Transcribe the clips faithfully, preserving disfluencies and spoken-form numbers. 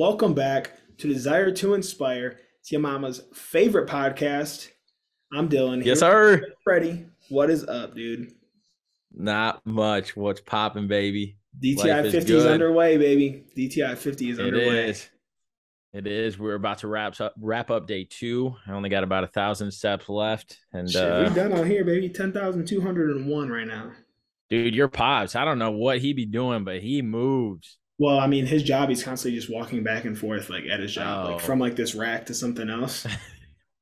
welcome back to Desire to Inspire. It's your mama's favorite podcast. I'm Dylan. Yes, sir. Freddy, what is up, dude? Not much. What's popping, baby? D T I fifty is underway, baby. D T I fifty is underway. It is. It is. We're about to wrap up wrap up day two. I only got about a thousand steps left, and shit, uh, we done on here, baby. Ten thousand two hundred and one right now. Dude, your pops. I don't know what he be doing, but he moves. Well, I mean, his job, he's constantly just walking back and forth, like at his job, oh. like from like this rack to something else.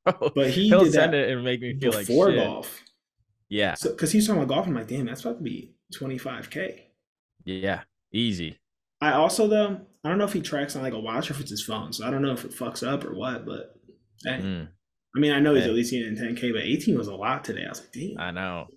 Bro, but he he'll did send that it and make me feel like before golf. Yeah, so because he's talking about golf, I'm like, damn, that's about to be twenty-five K. Yeah, easy. I also, though, I don't know if he tracks on like a watch or if it's his phone, so I don't know if it fucks up or what, but hey. Mm. I mean, I know he's hey. at least getting ten K, but eighteen was a lot today. I was like, damn. I know.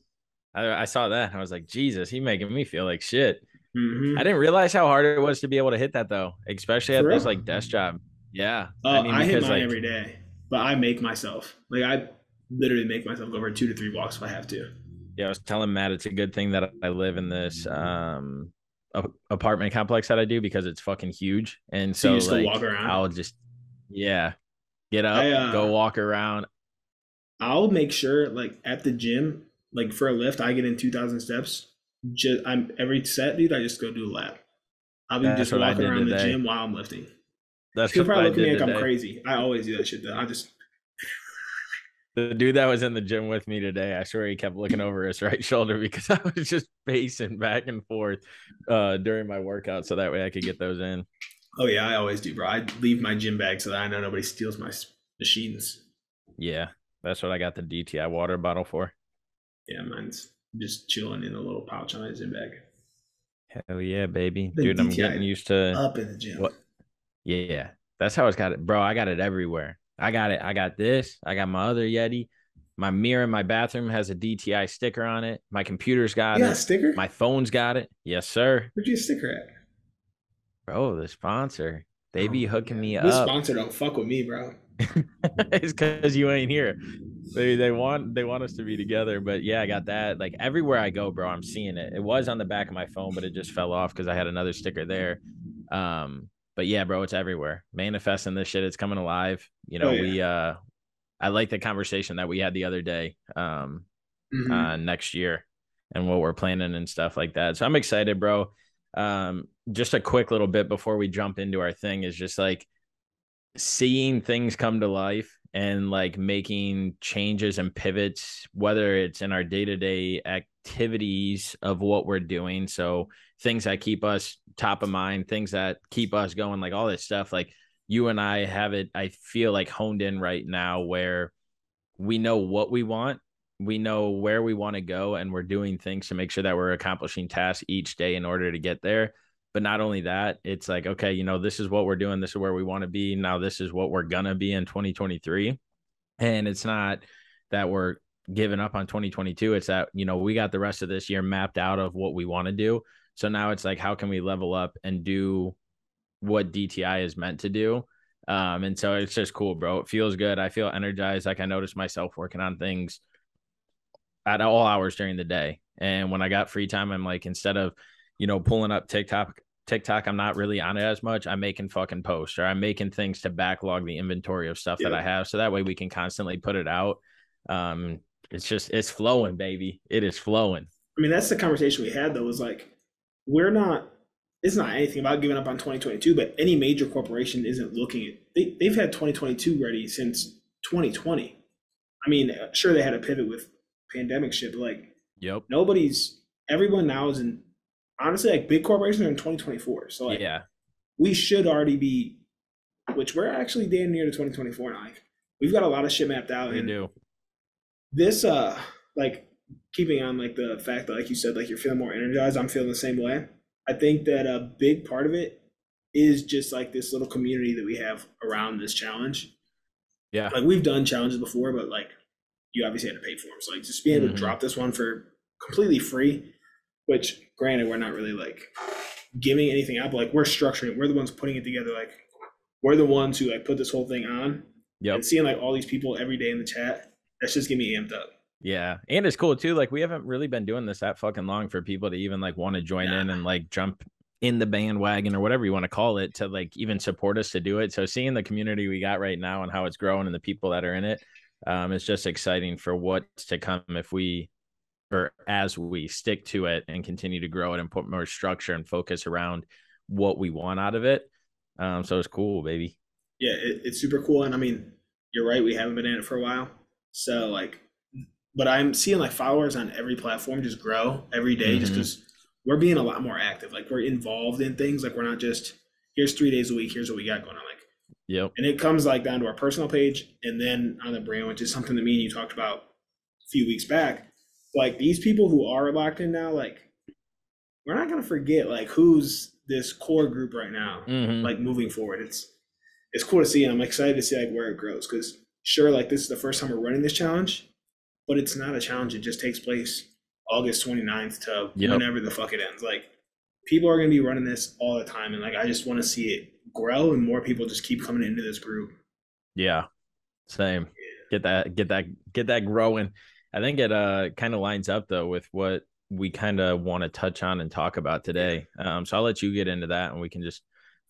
I, I saw that and I was like, Jesus, he's making me feel like shit. Mm-hmm. I didn't realize how hard it was to be able to hit that, though, especially at this like desk job. Yeah. Uh, I, mean, I hit mine like, every day, but I make myself. Like, I literally make myself go over two to three walks if I have to. Yeah, I was telling Matt it's a good thing that I live in this um apartment complex that I do, because it's fucking huge, and so, so you just like, walk around. I'll just yeah get up, I, uh, go walk around. I'll make sure like at the gym, like for a lift, I get in two thousand steps. Just I'm every set, dude. I just go do a lap. I'll be That's just walking around today. the gym while I'm lifting. That's People probably look at me like today. I'm crazy. I always do that shit though. I just. The dude that was in the gym with me today, I swear he kept looking over his right shoulder because I was just pacing back and forth uh, during my workout, so that way I could get those in. Oh, yeah, I always do, bro. I leave my gym bag so that I know nobody steals my machines. Yeah, that's what I got the D T I water bottle for. Yeah, mine's just chilling in a little pouch on my gym bag. Hell yeah, baby. The dude, D T I I'm getting used to... Up in the gym. What? Yeah, that's how it's got it. Bro, I got it everywhere. I got it. I got this. I got my other Yeti. My mirror in my bathroom has a D T I sticker on it. My computer's got, you got it. A sticker? My phone's got it. Yes, sir. Where'd you get a sticker at? Bro, the sponsor. They oh, be hooking me up. The sponsor don't fuck with me, bro. It's because you ain't here. They they want they want us to be together. But yeah, I got that. Like everywhere I go, bro, I'm seeing it. It was on the back of my phone, but it just fell off because I had another sticker there. Um But yeah, bro, it's everywhere. Manifesting this shit, it's coming alive. You know, oh, yeah. we, uh, I like the conversation that we had the other day, um, mm-hmm. uh, next year and what we're planning and stuff like that. So I'm excited, bro. Um, just a quick little bit before we jump into our thing is just like seeing things come to life and like making changes and pivots, whether it's in our day-to-day activities of what we're doing. So things that keep us top of mind, things that keep us going, like all this stuff, like you and I have it, I feel like honed in right now where we know what we want, we know where we want to go, and we're doing things to make sure that we're accomplishing tasks each day in order to get there. But not only that, it's like, okay, you know, this is what we're doing. This is where we want to be. Now this is what we're going to be in twenty twenty-three. And it's not that we're giving up on twenty twenty-two. It's that, you know, we got the rest of this year mapped out of what we want to do. So now it's like, how can we level up and do what D T I is meant to do? Um, and so it's just cool, bro. It feels good. I feel energized. Like I noticed myself working on things at all hours during the day. And when I got free time, I'm like, instead of, you know, pulling up TikTok, TikTok, I'm not really on it as much. I'm making fucking posts, or I'm making things to backlog the inventory of stuff yeah. that I have. So that way we can constantly put it out. Um, it's just, it's flowing, baby. It is flowing. I mean, that's the conversation we had though, was like, we're not, it's not anything about giving up on twenty twenty-two, but any major corporation isn't looking at, they, they've had twenty twenty-two ready since twenty twenty. I mean, sure, they had a pivot with pandemic shit, but like, yep, nobody's, everyone now is in, honestly, like big corporations are in twenty twenty-four. So like, yeah, we should already be, which we're actually damn near to twenty twenty-four now. Like, we've got a lot of shit mapped out. We and do. This, uh, like, keeping on like the fact that like you said, like you're feeling more energized, I'm feeling the same way. I think that a big part of it is just like this little community that we have around this challenge. Yeah, like we've done challenges before, but like you obviously had to pay for them, so like just being able mm-hmm. to drop this one for completely free, which granted we're not really like giving anything up, like we're structuring it. We're the ones putting it together, like we're the ones who like put this whole thing on. Yeah, and seeing like all these people every day in the chat, that's just getting me amped up. Yeah. And it's cool too. Like we haven't really been doing this that fucking long for people to even like want to join yeah. in and like jump in the bandwagon or whatever you want to call it to like even support us to do it. So seeing the community we got right now and how it's growing and the people that are in it, um, it's just exciting for what's to come if we, or as we stick to it and continue to grow it and put more structure and focus around what we want out of it. Um, so it's cool, baby. Yeah, it, it's super cool. And I mean, you're right. We haven't been in it for a while. So like, but I'm seeing like followers on every platform just grow every day, mm-hmm. just because we're being a lot more active. Like we're involved in things. Like we're not just, here's three days a week, here's what we got going on. Like, yep. And it comes like down to our personal page and then on the brand, which is something that me and you talked about a few weeks back. Like these people who are locked in now, like we're not going to forget like who's this core group right now, mm-hmm. like moving forward. It's, it's cool to see. And I'm excited to see like where it grows. Cause sure, like this is the first time we're running this challenge, but it's not a challenge. It just takes place August twenty-ninth to yep. whenever the fuck it ends. Like people are going to be running this all the time. And like, I just want to see it grow and more people just keep coming into this group. Yeah. Same. Yeah. Get that, get that, get that growing. I think it uh kind of lines up though with what we kind of want to touch on and talk about today. Um, so I'll let you get into that and we can just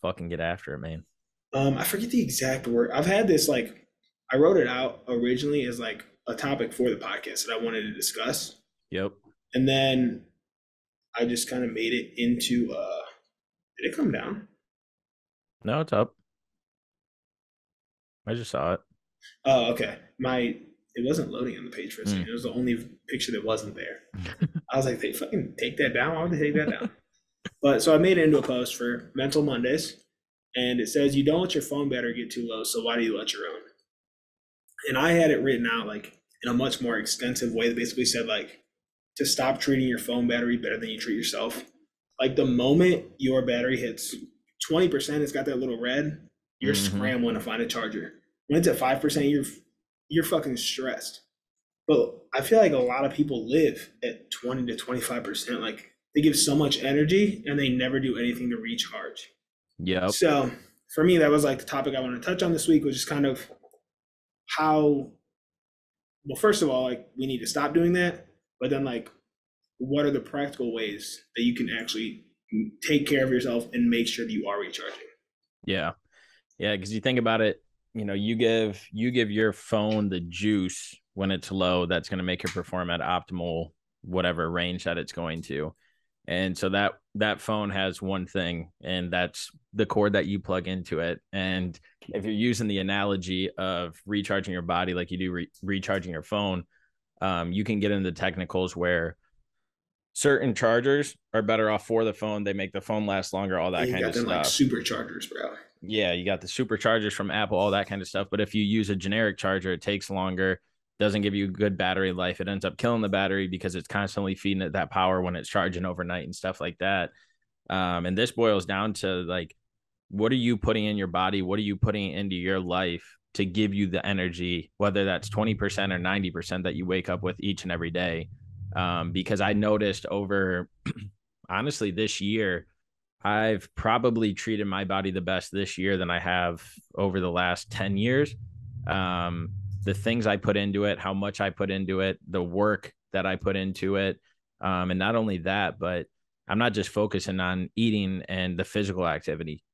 fucking get after it, man. Um, I forget the exact word. I've had this, like, I wrote it out originally as like a topic for the podcast that I wanted to discuss. Yep. And then I just kind of made it into, uh, did it come down? No, it's up. I just saw it. Oh, okay. My, it wasn't loading on the page for a second. Mm. It was the only picture that wasn't there. I was like, they fucking take that down. Why would they take that down? But so I made it into a post for Mental Mondays. And it says, you don't let your phone battery get too low. So why do you let your own? And I had it written out like in a much more extensive way that basically said like to stop treating your phone battery better than you treat yourself. Like the moment your battery hits twenty percent, it's got that little red, you're mm-hmm. scrambling to find a charger. When it's at five percent, you're you're fucking stressed. But I feel like a lot of people live at twenty to twenty-five percent. Like they give so much energy and they never do anything to recharge. Yeah. So for me, that was like the topic I want to touch on this week, which is kind of how, well, first of all, like we need to stop doing that, but then like, what are the practical ways that you can actually take care of yourself and make sure that you are recharging? Yeah. Yeah. Cause you think about it, you know, you give, you give your phone the juice when it's low, that's going to make it perform at optimal, whatever range that it's going to. And so that, that phone has one thing, and that's the cord that you plug into it. And if you're using the analogy of recharging your body, like you do re- recharging your phone, um, you can get into technicals where certain chargers are better off for the phone. They make the phone last longer, all that yeah, kind of stuff. You got them like superchargers, bro. Yeah, you got the superchargers from Apple, all that kind of stuff. But if you use a generic charger, it takes longer, doesn't give you good battery life. It ends up killing the battery because it's constantly feeding it that power when it's charging overnight and stuff like that. Um, and this boils down to like, what are you putting in your body? What are you putting into your life to give you the energy, whether that's twenty percent or ninety percent that you wake up with each and every day? Um, because I noticed over, honestly, this year, I've probably treated my body the best this year than I have over the last ten years. Um, the things I put into it, how much I put into it, the work that I put into it. Um, and not only that, but I'm not just focusing on eating and the physical activity.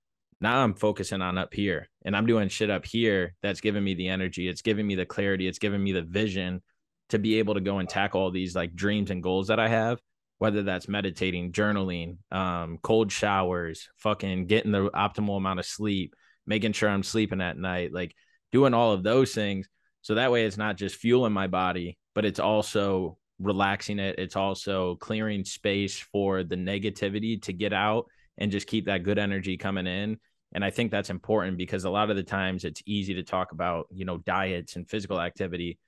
Now I'm focusing on up here, and I'm doing shit up here that's giving me the energy. It's giving me the clarity. It's giving me the vision to be able to go and tackle all these like dreams and goals that I have, whether that's meditating, journaling, um, cold showers, fucking getting the optimal amount of sleep, making sure I'm sleeping at night, like doing all of those things. So that way it's not just fueling my body, but it's also relaxing it. It's also clearing space for the negativity to get out and just keep that good energy coming in. And I think that's important because a lot of the times it's easy to talk about, you know, diets and physical activity,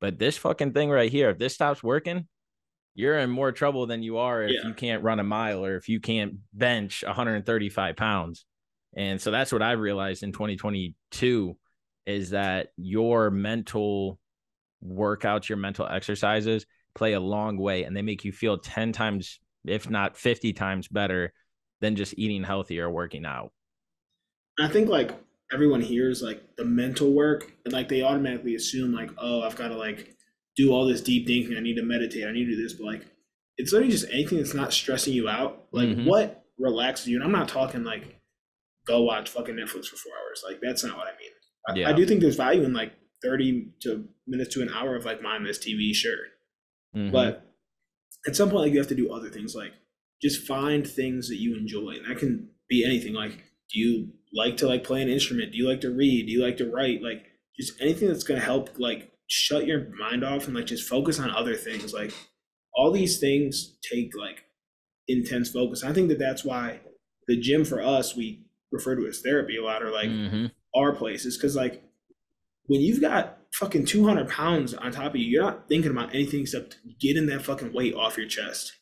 but this fucking thing right here, if this stops working, you're in more trouble than you are if yeah. you can't run a mile or if you can't bench one hundred thirty-five pounds. And so that's what I realized in twenty twenty-two is that your mental workouts, your mental exercises play a long way, and they make you feel ten times, if not fifty times better than just eating healthy or working out. I think like everyone hears like the mental work and like they automatically assume like, oh, I've got to like do all this deep thinking. I need to meditate. I need to do this. But like, it's literally just anything that's not stressing you out. Like mm-hmm. what, relaxes you. And I'm not talking like go watch fucking Netflix for four hours. Like, that's not what I mean. I, yeah. I do think there's value in like thirty to minutes to an hour of like mindless T V, sure. Mm-hmm. But at some point, like, you have to do other things. Like, just find things that you enjoy. And that can be anything. Like, do you like to like play an instrument? Do you like to read? Do you like to write? Like, just anything that's going to help like shut your mind off and like just focus on other things. Like, all these things take like intense focus. I think that that's why the gym for us, we refer to as therapy a lot, or like mm-hmm. our places. Because like when you've got fucking two hundred pounds on top of you, you're not thinking about anything except getting that fucking weight off your chest.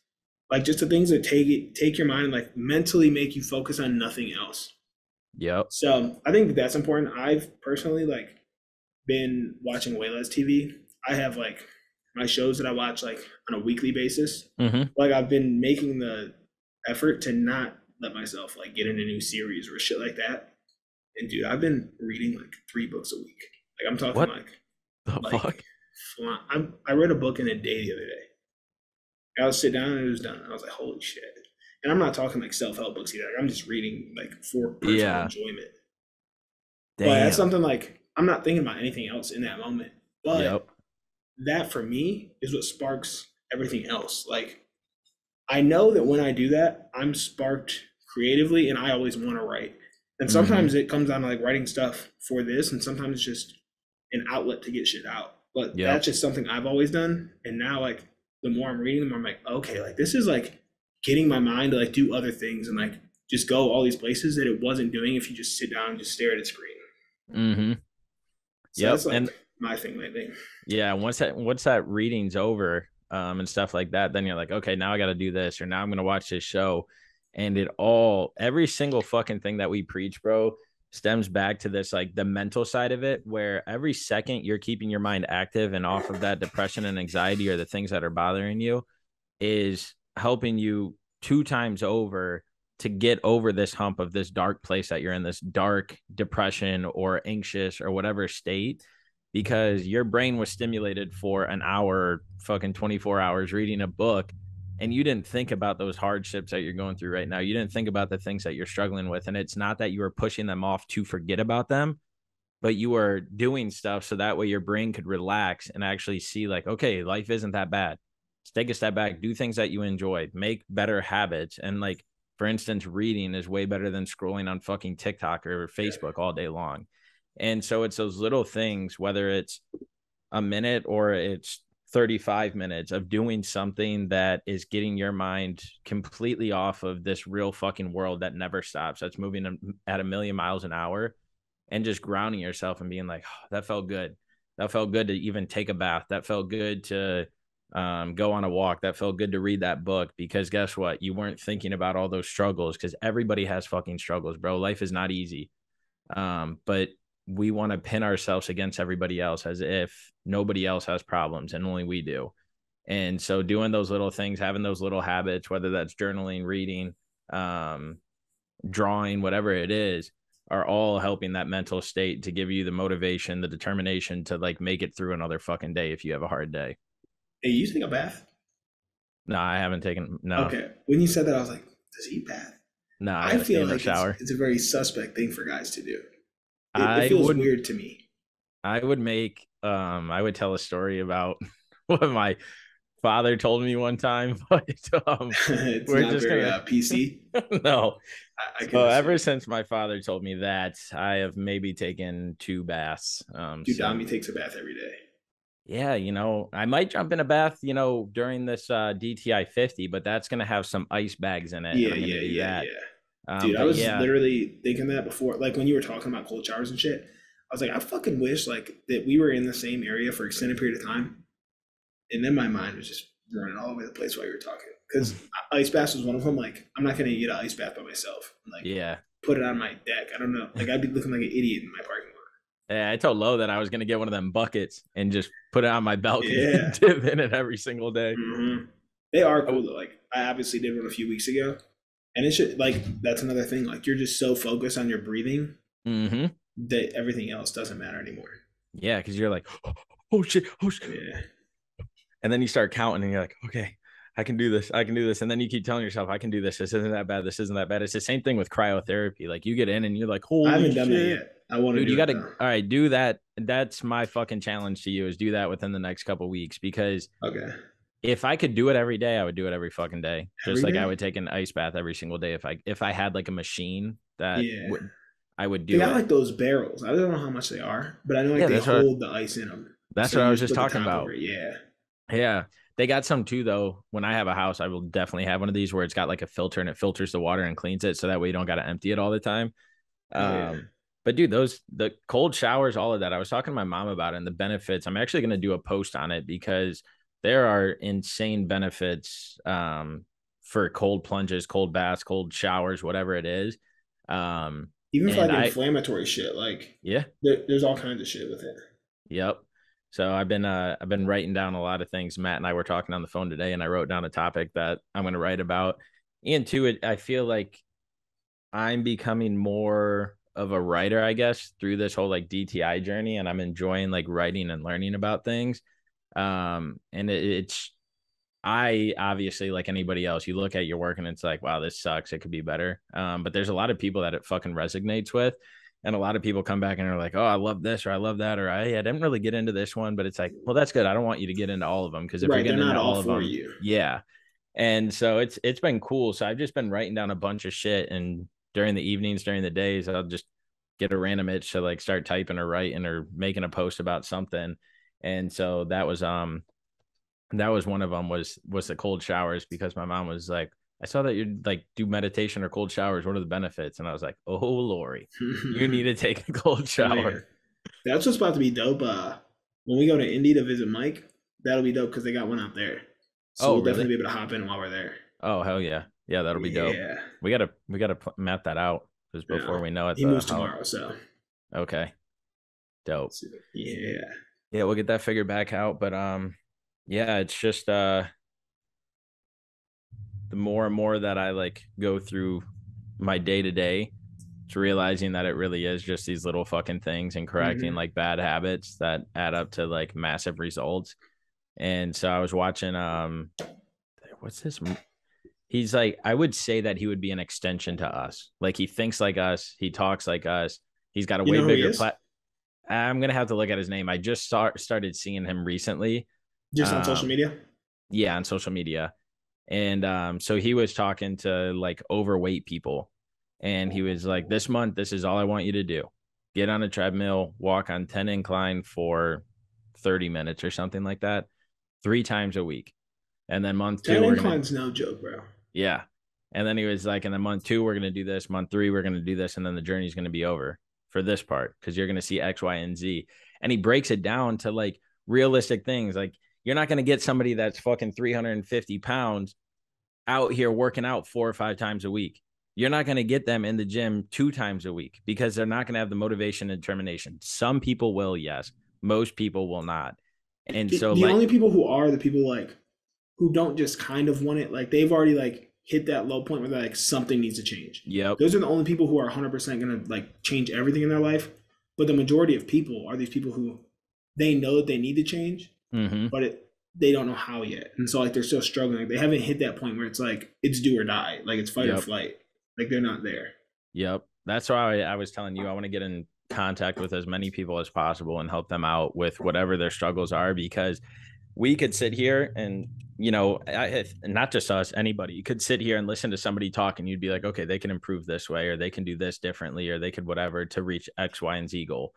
Like, just the things that take it, take your mind and like mentally make you focus on nothing else. Yep. So I think that's important. I've personally like been watching way less T V. I have like my shows that I watch like on a weekly basis. Mm-hmm. Like, I've been making the effort to not let myself like get into new series or shit like that. And dude, I've been reading like three books a week. Like, I'm talking what? like the like, fuck. I'm, I read a book in a day the other day. I was sitting down and it was done. I was like, holy shit. And I'm not talking like self-help books either. Like, I'm just reading like for personal yeah. enjoyment. Damn. But that's something like I'm not thinking about anything else in that moment. But yep. that for me is what sparks everything else. Like, I know that when I do that, I'm sparked creatively, and I always want to write. And sometimes mm-hmm. it comes down to like writing stuff for this, and sometimes it's just an outlet to get shit out. But yep. that's just something I've always done. And now, like, the more I'm reading, the more I'm like, okay, like, this is like getting my mind to like do other things and like just go all these places that it wasn't doing if you just sit down and just stare at a screen. Mm-hmm. So yep. that's like and my thing lately. Yeah. Once that once that reading's over um, and stuff like that, then you're like, okay, now I got to do this, or now I'm going to watch this show. And it all, every single fucking thing that we preach, bro, stems back to this, like the mental side of it, where every second you're keeping your mind active and off of that depression and anxiety or the things that are bothering you is helping you two times over to get over this hump of this dark place that you're in, this dark depression or anxious or whatever state, because your brain was stimulated for an hour, fucking twenty-four hours reading a book, and you didn't think about those hardships that you're going through right now. You didn't think about the things that you're struggling with. And it's not that you were pushing them off to forget about them, but you were doing stuff so that way your brain could relax and actually see like, okay, life isn't that bad. Let's take a step back, do things that you enjoy, make better habits. And like, for instance, reading is way better than scrolling on fucking TikTok or Facebook all day long. And so it's those little things, whether it's a minute or it's thirty-five minutes of doing something that is getting your mind completely off of this real fucking world that never stops, that's moving at a million miles an hour, and just grounding yourself and being like, oh, that felt good. That felt good to even take a bath. That felt good to um, go on a walk. That felt good to read that book, because guess what? You weren't thinking about all those struggles, because everybody has fucking struggles, bro. Life is not easy. Um, but we want to pin ourselves against everybody else as if nobody else has problems and only we do. And so doing those little things, having those little habits, whether that's journaling, reading, um, drawing, whatever it is, are all helping that mental state to give you the motivation, the determination to like make it through another fucking day if you have a hard day. Hey, you take a bath? No, I haven't taken, no. Okay. When you said that, I was like, does he bath? No, I, I feel like shower. It's, it's a very suspect thing for guys to do. It, it feels I would, weird to me. I would make, um, I would tell a story about what my father told me one time, but um, it's we're not just very, gonna... uh, P C. No. I, I so ever since my father told me that, I have maybe taken two baths. Um, Dude, so... Dami takes a bath every day. Yeah, you know, I might jump in a bath, you know, during this uh, D T I fifty, but that's gonna have some ice bags in it. Yeah, yeah, yeah, that. yeah. Um, Dude, I was yeah. literally thinking that before, like when you were talking about cold showers and shit, I was like, I fucking wish like that we were in the same area for an extended period of time. And then my mind was just running all over the place while you were talking, because ice baths was one of them. Like, I'm not going to get an ice bath by myself. Like, yeah, put it on my deck. I don't know. Like, I'd be looking like an idiot in my parking lot. Yeah, I told Lo that I was going to get one of them buckets and just put it on my balcony yeah. and dip in it every single day. Mm-hmm. They are cool though. Like, I obviously did one a few weeks ago. And it should, like, that's another thing. Like, you're just so focused on your breathing mm-hmm. that everything else doesn't matter anymore. Yeah, because you're like, oh, oh shit, oh shit. Yeah. And then you start counting and you're like, okay, I can do this. I can do this. And then you keep telling yourself, I can do this. This isn't that bad. This isn't that bad. It's the same thing with cryotherapy. Like you get in and you're like, holy shit. I haven't done that yet. I want to do it. You got to, all right, do that. That's my fucking challenge to you is do that within the next couple of weeks, because okay, if I could do it every day, I would do it every fucking day. Just like I would take an ice bath every single day. If I, if I had like a machine that yeah. would, I would do it. They got like those barrels. I don't know how much they are, but I know like yeah, they hold what, the ice in them. That's so what I was just talking about. Yeah. Yeah. They got some too, though. When I have a house, I will definitely have one of these where it's got like a filter and it filters the water and cleans it. So that way you don't got to empty it all the time. Um, yeah. But dude, those, the cold showers, all of that, I was talking to my mom about it and the benefits. I'm actually going to do a post on it because there are insane benefits um, for cold plunges, cold baths, cold showers, whatever it is. Um, Even for like I, inflammatory shit, like yeah, there, there's all kinds of shit with it. Yep. So I've been uh, I've been writing down a lot of things. Matt and I were talking on the phone today, and I wrote down a topic that I'm going to write about. And to it, I feel like I'm becoming more of a writer, I guess, through this whole like D T I journey, and I'm enjoying like writing and learning about things. Um, and it, it's I obviously, like anybody else, you look at your work and it's like, wow, this sucks. It could be better. Um, but there's a lot of people that it fucking resonates with. And a lot of people come back and are like, oh, I love this, or I love that, or I, I didn't really get into this one, but it's like, well, that's good. I don't want you to get into all of them because if right, you're getting into all, all of them, you. yeah. And so it's, it's been cool. So I've just been writing down a bunch of shit, and during the evenings, during the days, I'll just get a random itch to like start typing or writing or making a post about something. And so that was, um, that was one of them was, was the cold showers, because my mom was like, I saw that you'd like do meditation or cold showers. What are the benefits? And I was like, oh, Lori, you need to take a cold shower. Man, that's what's about to be dope. Uh, when we go to Indy to visit Mike, that'll be dope because they got one out there. So oh, we'll really? definitely be able to hop in while we're there. Oh, hell yeah. Yeah, that'll be dope. Yeah. We got to we gotta map that out because before yeah. we know it. He moves tomorrow, so. Okay. Dope. Yeah. Yeah, we'll get that figured back out. But um, yeah, it's just... uh. the more and more that I like go through my day to day, to realizing that it really is just these little fucking things and correcting mm-hmm. like bad habits that add up to like massive results. And so I was watching, um, what's this? He's like, I would say that he would be an extension to us. Like he thinks like us. He talks like us. He's got a you way bigger plat. I'm going to have to look at his name. I just start, started seeing him recently. Just um, on social media. Yeah. On social media. And um, so he was talking to like overweight people, and he was like, this month, this is all I want you to do. Get on a treadmill, walk on ten incline for thirty minutes or something like that, three times a week. And then month two, ten incline's no joke, bro. Yeah. And then he was like, and then month two, we're going to do this. Month three, we're going to do this. And then the journey's going to be over for this part, because you're going to see X, Y, and Z. And he breaks it down to like realistic things. Like, you're not going to get somebody that's fucking three hundred fifty pounds out here working out four or five times a week. You're not going to get them in the gym two times a week because they're not going to have the motivation and determination. Some people will, yes. Most people will not. And so the like, only people who are the people like who don't just kind of want it, like they've already like hit that low point where they're like something needs to change. Yep. Those are the only people who are one hundred percent going to like change everything in their life. But the majority of people are these people who they know that they need to change. Mm-hmm. But it, they don't know how yet, and so like they're still struggling. Like, they haven't hit that point where it's like it's do or die, like it's fight yep. or flight. Like they're not there. Yep, that's why I, I was telling you I want to get in contact with as many people as possible and help them out with whatever their struggles are, because we could sit here and you know, I, not just us, anybody. You could sit here and listen to somebody talk, and you'd be like, okay, they can improve this way, or they can do this differently, or they could whatever to reach X, Y, and Z goal.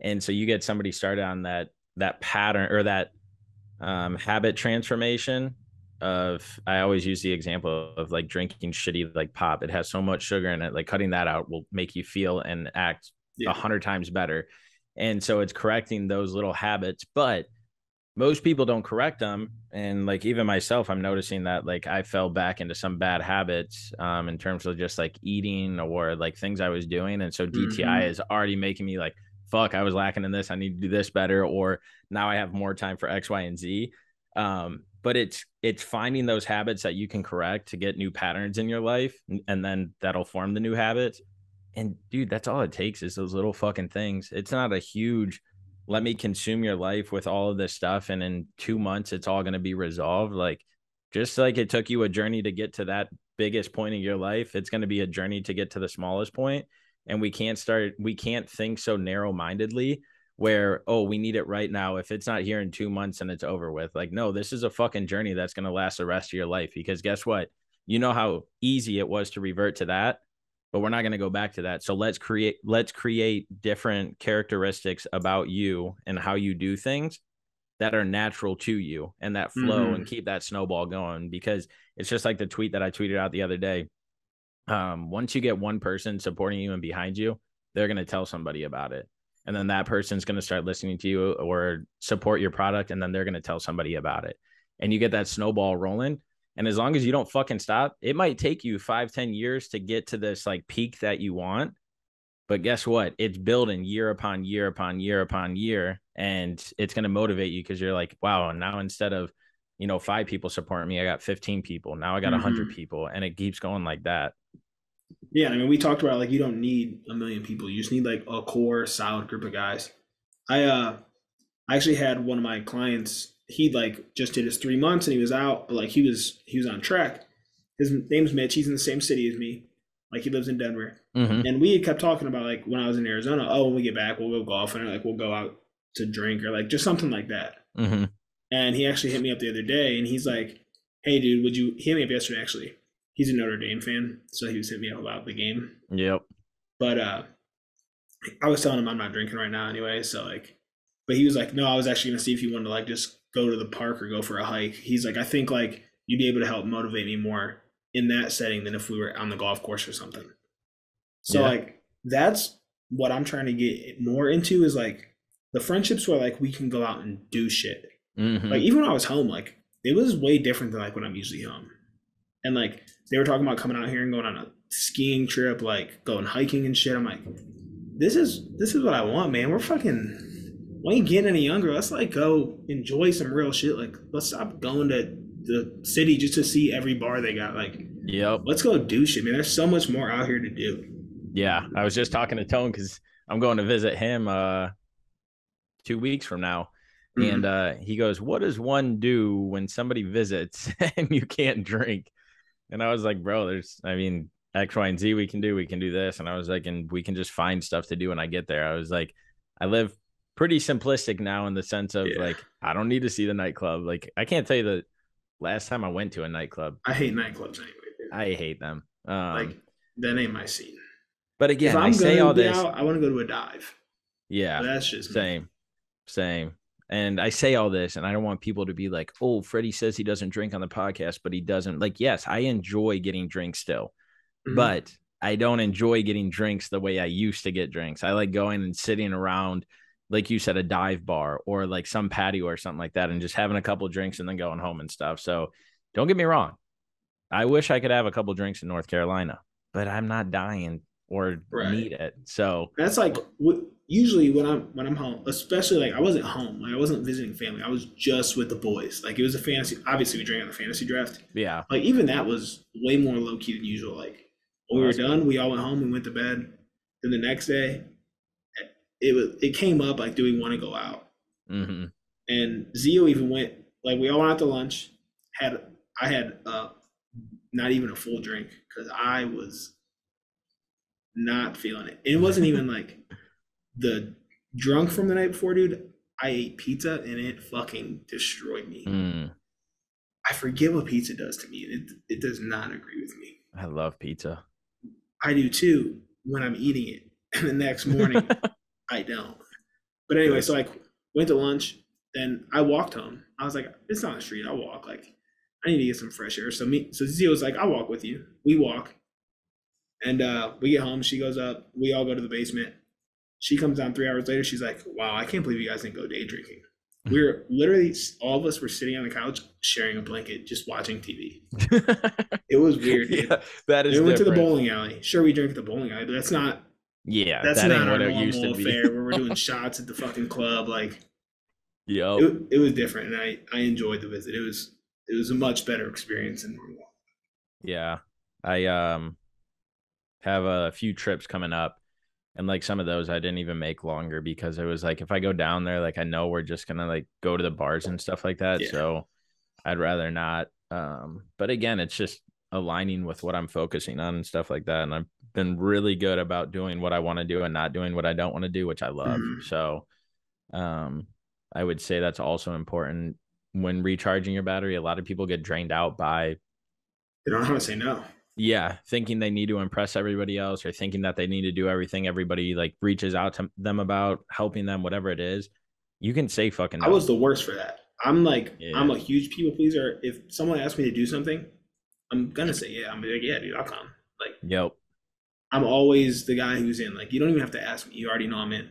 And so you get somebody started on that. that pattern or that um, habit transformation of, I always use the example of like drinking shitty, like pop, it has so much sugar in it, like cutting that out will make you feel and act a yeah. hundred times better. And so it's correcting those little habits, but most people don't correct them. And like, even myself, I'm noticing that like I fell back into some bad habits um, in terms of just like eating or like things I was doing. And so D T I mm-hmm. is already making me like, fuck, I was lacking in this. I need to do this better. Or now I have more time for X, Y, and Z. Um, but it's, it's finding those habits that you can correct to get new patterns in your life. And then that'll form the new habits. And dude, that's all it takes is those little fucking things. It's not a huge, let me consume your life with all of this stuff. And in two months, it's all going to be resolved. Like Just like it took you a journey to get to that biggest point in your life, it's going to be a journey to get to the smallest point. And we can't start, we can't think so narrow-mindedly where, oh, we need it right now. If it's not here in two months and it's over with, like, no, this is a fucking journey that's going to last the rest of your life. Because guess what? You know how easy it was to revert to that, but we're not going to go back to that. So let's create, let's create different characteristics about you and how you do things that are natural to you and that flow mm-hmm. and keep that snowball going. Because it's just like the tweet that I tweeted out the other day. Um, once you get one person supporting you and behind you, they're going to tell somebody about it. And then that person's going to start listening to you or support your product. And then they're going to tell somebody about it. And you get that snowball rolling. And as long as you don't fucking stop, it might take you five, ten years to get to this like peak that you want. But guess what? It's building year upon year upon year upon year. And it's going to motivate you because you're like, wow, now instead of, you know, five people supporting me, I got fifteen people. Now I got mm-hmm. one hundred people. And it keeps going like that. Yeah. I mean, we talked about like, you don't need a million people. You just need like a core solid group of guys. I, uh, I actually had one of my clients, he like just did his three months and he was out, but like he was, he was on track. His name's Mitch. He's in the same city as me. Like he lives in Denver. Mm-hmm. And we had kept talking about like when I was in Arizona, oh, when we get back, we'll go golfing or like, we'll go out to drink or like just something like that. Mm-hmm. And he actually hit me up the other day and he's like, hey dude, would you he hit me up yesterday? Actually, he's a Notre Dame fan. So he was hitting me up about the game. Yep. But, uh, I was telling him I'm not drinking right now anyway. So like, but he was like, no, I was actually going to see if you wanted to like, just go to the park or go for a hike. He's like, I think like you'd be able to help motivate me more in that setting than if we were on the golf course or something. So yeah. Like, that's what I'm trying to get more into is like the friendships where like we can go out and do shit. Mm-hmm. Like even when I was home, like it was way different than like when I'm usually home. And like they were talking about coming out here and going on a skiing trip, like going hiking and shit. I'm like, this is this is what I want, man. We're fucking, we ain't getting any younger. Let's like go enjoy some real shit. Like let's stop going to the city just to see every bar they got. Like, yep. Let's go do shit, man. There's so much more out here to do. Yeah, I was just talking to Tone because I'm going to visit him uh, two weeks from now. Mm-hmm. And uh, he goes, what does one do when somebody visits and you can't drink? And I was like, bro, there's, I mean, X, Y, and Z we can do, we can do this. And I was like, and we can just find stuff to do when I get there. I was like, I live pretty simplistic now in the sense of yeah. like, I don't need to see the nightclub. Like, I can't tell you the last time I went to a nightclub. I hate nightclubs anyway, dude. I hate them. Um, like, that ain't my scene. But again, I say all this. Out, I want to go to a dive. Yeah. But that's just same. Me. Same. And I say all this, and I don't want people to be like, oh, Freddie says he doesn't drink on the podcast, but he doesn't. Like, yes, I enjoy getting drinks still, mm-hmm. but I don't enjoy getting drinks the way I used to get drinks. I like going and sitting around, like you said, a dive bar or like some patio or something like that, and just having a couple of drinks and then going home and stuff. So don't get me wrong. I wish I could have a couple of drinks in North Carolina, but I'm not dying or right. need it. So that's like what. Usually when I'm when I'm home, especially like I wasn't home, like I wasn't visiting family. I was just with the boys. Like it was a fantasy. Obviously, we drank on the fantasy draft. Yeah. Like even that was way more low key than usual. Like when we were done, we all went home and went to bed. Then the next day, it was it came up like, do we want to go out? Mm-hmm. And Zio even went. Like we all went out to lunch. Had I had uh, not even a full drink because I was not feeling it. It wasn't even like. The drunk from the night before, dude, I ate pizza and it fucking destroyed me. Mm. I forget what pizza does to me. And it, it does not agree with me. I love pizza. I do too when I'm eating it. And the next morning, I don't. But anyway, so I went to lunch and I walked home. I was like, it's not the street. I'll walk. Like, I need to get some fresh air. So me, so Zio was like, I'll walk with you. We walk. And uh, we get home. She goes up. We all go to the basement. She comes down three hours later. She's like, wow, I can't believe you guys didn't go day drinking. We were literally, all of us were sitting on the couch, sharing a blanket, just watching T V. It was weird. Dude. Yeah, that is we different. Went to the bowling alley. Sure, we drank at the bowling alley, but that's not, yeah, that's that not ain't our what normal it used to be. Affair where we're doing shots at the fucking club. Like, yeah, it, it was different. And I, I enjoyed the visit. It was, it was a much better experience than normal. Yeah. I um have a few trips coming up. And like some of those I didn't even make longer because it was like, if I go down there, like I know we're just going to like go to the bars and stuff like that. Yeah. So I'd rather not. Um, but again, it's just aligning with what I'm focusing on and stuff like that. And I've been really good about doing what I want to do and not doing what I don't want to do, which I love. Mm. So um, I would say that's also important when recharging your battery. A lot of people get drained out by, they don't know how to say no. Yeah. Thinking they need to impress everybody else, or thinking that they need to do everything everybody like reaches out to them about, helping them, whatever it is. You can say fucking no. I was the worst for that. I'm like, yeah. I'm a huge people pleaser. If someone asks me to do something, I'm going to say, yeah, I'm like, yeah, dude, I'll come. Like, yep. I'm always the guy who's in, like, you don't even have to ask me. You already know I'm in.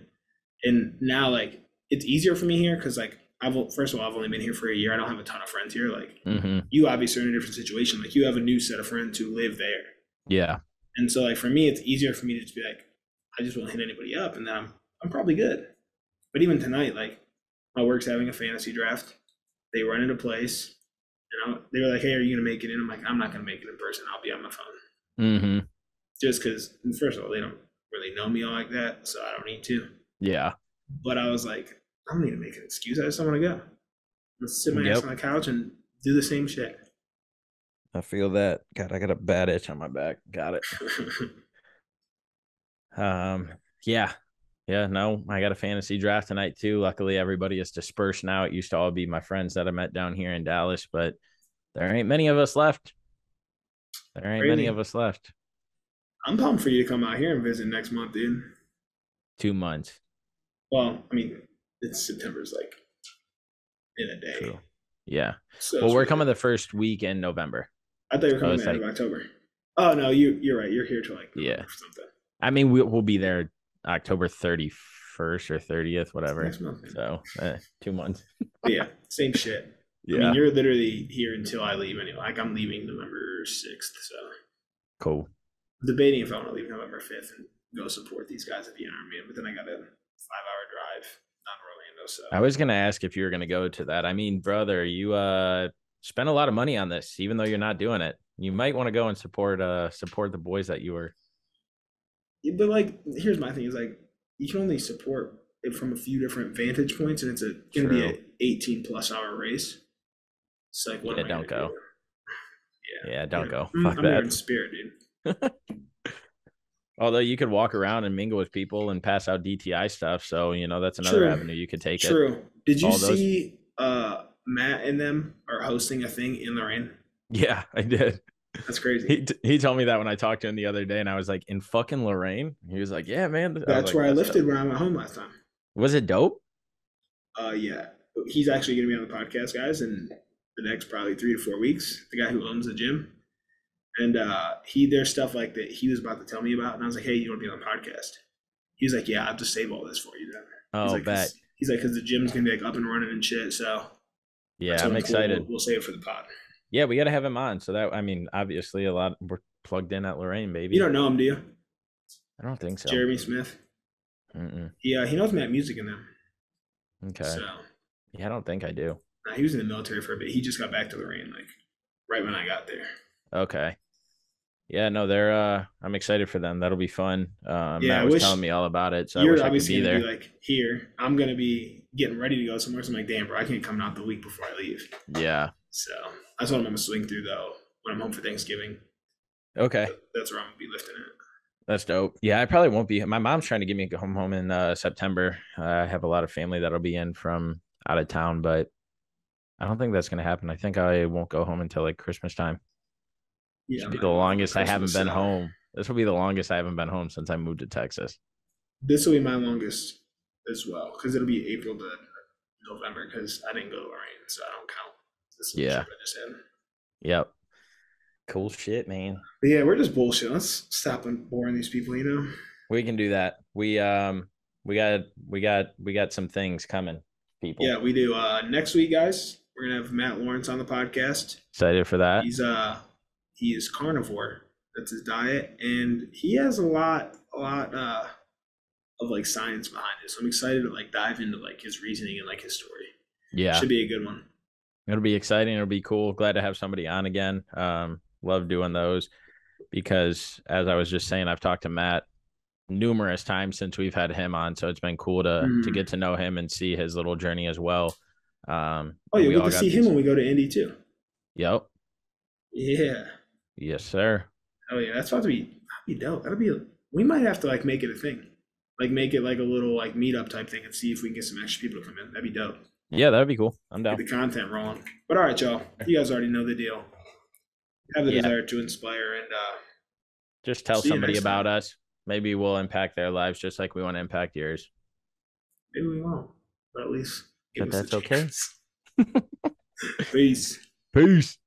And now, like, it's easier for me here because, like, I've, first of all, I've only been here for a year. I don't have a ton of friends here. Like, mm-hmm. You obviously are in a different situation. Like, you have a new set of friends who live there. Yeah. And so, like, for me, it's easier for me to just be like, I just won't hit anybody up, and then I'm, I'm probably good. But even tonight, like, my work's having a fantasy draft. They run into place. You know, they were like, hey, are you going to make it in? I'm like, I'm not going to make it in person. I'll be on my phone. Mm-hmm. Just because, first of all, they don't really know me all like that, so I don't need to. Yeah. But I was like, I don't need to make an excuse. I just don't want to go. Let's sit my yep. ass on the couch and do the same shit. I feel that. God, I got a bad itch on my back. Got it. um. Yeah. Yeah, no, I got a fantasy draft tonight too. Luckily, everybody is dispersed now. It used to all be my friends that I met down here in Dallas, but there ain't many of us left. There ain't Crazy. many of us left. I'm pumped for you to come out here and visit next month, dude. Two months. Well, I mean, it's September's like in a day. True. Yeah. So well, we're coming the first week in November. I thought you were coming so in like, October. Oh no, you you're right. You're here till like November yeah. or something. I mean, we, we'll be there October thirty-first or thirtieth, whatever. Next month, so eh, two months. Yeah, same shit. Yeah, I mean, you're literally here until I leave anyway. Like I'm leaving November sixth. So cool. I'm debating if I want to leave November fifth and go support these guys at the Army, but then I got a five-hour drive down to Orlando. So I was gonna ask if you were gonna go to that. I mean, brother, you uh spent a lot of money on this, even though you're not doing it. You might want to go and support uh support the boys that you were. But like, here's my thing: is like, you can only support it from a few different vantage points, and it's a gonna be an eighteen plus hour race. It's like, what yeah, am I don't go. Do? Yeah. yeah, don't yeah. go. Fuck I'm that. Here in spirit, dude. Although you could walk around and mingle with people and pass out D T I stuff, so you know that's another True. avenue you could take. True. It. Did you All see those... uh, Matt and them are hosting a thing in the rain? Yeah, I did. That's crazy. He t- he told me that when I talked to him the other day, and I was like, in fucking Lorraine? He was like, yeah, man. That's I like, where I that's lifted it. when I went home last time. Was it dope? Uh, yeah. He's actually going to be on the podcast, guys, in the next probably three to four weeks. The guy who owns the gym. And uh, he there's stuff like that he was about to tell me about, and I was like, hey, you want to be on the podcast? He was like, yeah, I'll just save all this for you. Then. Oh, he's like, bet. Cause, he's like, because the gym's going to be like up and running and shit, so. Yeah, I'm cool. excited. We'll, we'll save it for the pod. Yeah, we got to have him on. So that, I mean, obviously a lot, we're plugged in at Lorraine, baby. You don't know him, do you? I don't think so. Jeremy Smith. Mm-mm. Yeah, he knows Matt Music in them. Okay. So. Yeah, I don't think I do. Nah, he was in the military for a bit. He just got back to Lorraine, like, right when I got there. Okay. Yeah, no, they're, uh, I'm excited for them. That'll be fun. Uh, yeah, Matt I was wish telling me all about it, so you're I wish obviously I could be there. Be like, here, I'm going to be getting ready to go somewhere. So I'm like, damn, bro, I can't come out the week before I leave. Yeah. So that's what I'm going to swing through, though, when I'm home for Thanksgiving. Okay. That's where I'm going to be lifting it. That's dope. Yeah, I probably won't be. My mom's trying to get me to come home in uh, September. Uh, I have a lot of family that'll be in from out of town, but I don't think that's going to happen. I think I won't go home until like Christmas time. Yeah, this will be the longest Christmas I haven't been summer. home. This will be the longest I haven't been home since I moved to Texas. This will be my longest as well, because it'll be April to November, because I didn't go to Lorraine, so I don't count. Yeah. Yep. Cool shit, man. But yeah, we're just bullshit. Let's stop and boring these people, you know. We can do that. We um we got we got we got some things coming, people. Yeah, we do. Uh next week, guys, we're gonna have Matt Lawrence on the podcast. Excited for that. He's uh he is carnivore. That's his diet, and he has a lot, a lot uh of like science behind it. So I'm excited to like dive into like his reasoning and like his story. Yeah. Should be a good one. It'll be exciting. It'll be cool. Glad to have somebody on again. Um, love doing those because, as I was just saying, I've talked to Matt numerous times since we've had him on. So it's been cool to mm. to get to know him and see his little journey as well. Um, oh, you'll we get to see these... him when we go to Indy too. Yep. Yeah. Yes, sir. Oh yeah, that's about to be that'd be dope. That'd be. We might have to like make it a thing, like make it like a little like meetup type thing and see if we can get some extra people to come in. That'd be dope. Yeah, that'd be cool. I'm down. Get the content rolling. But all right, y'all. You guys already know the deal. Have the yeah. desire to inspire and uh, just tell somebody about time. us. Maybe we'll impact their lives just like we want to impact yours. Maybe we won't, but at least give but us that's a okay. Peace. Peace.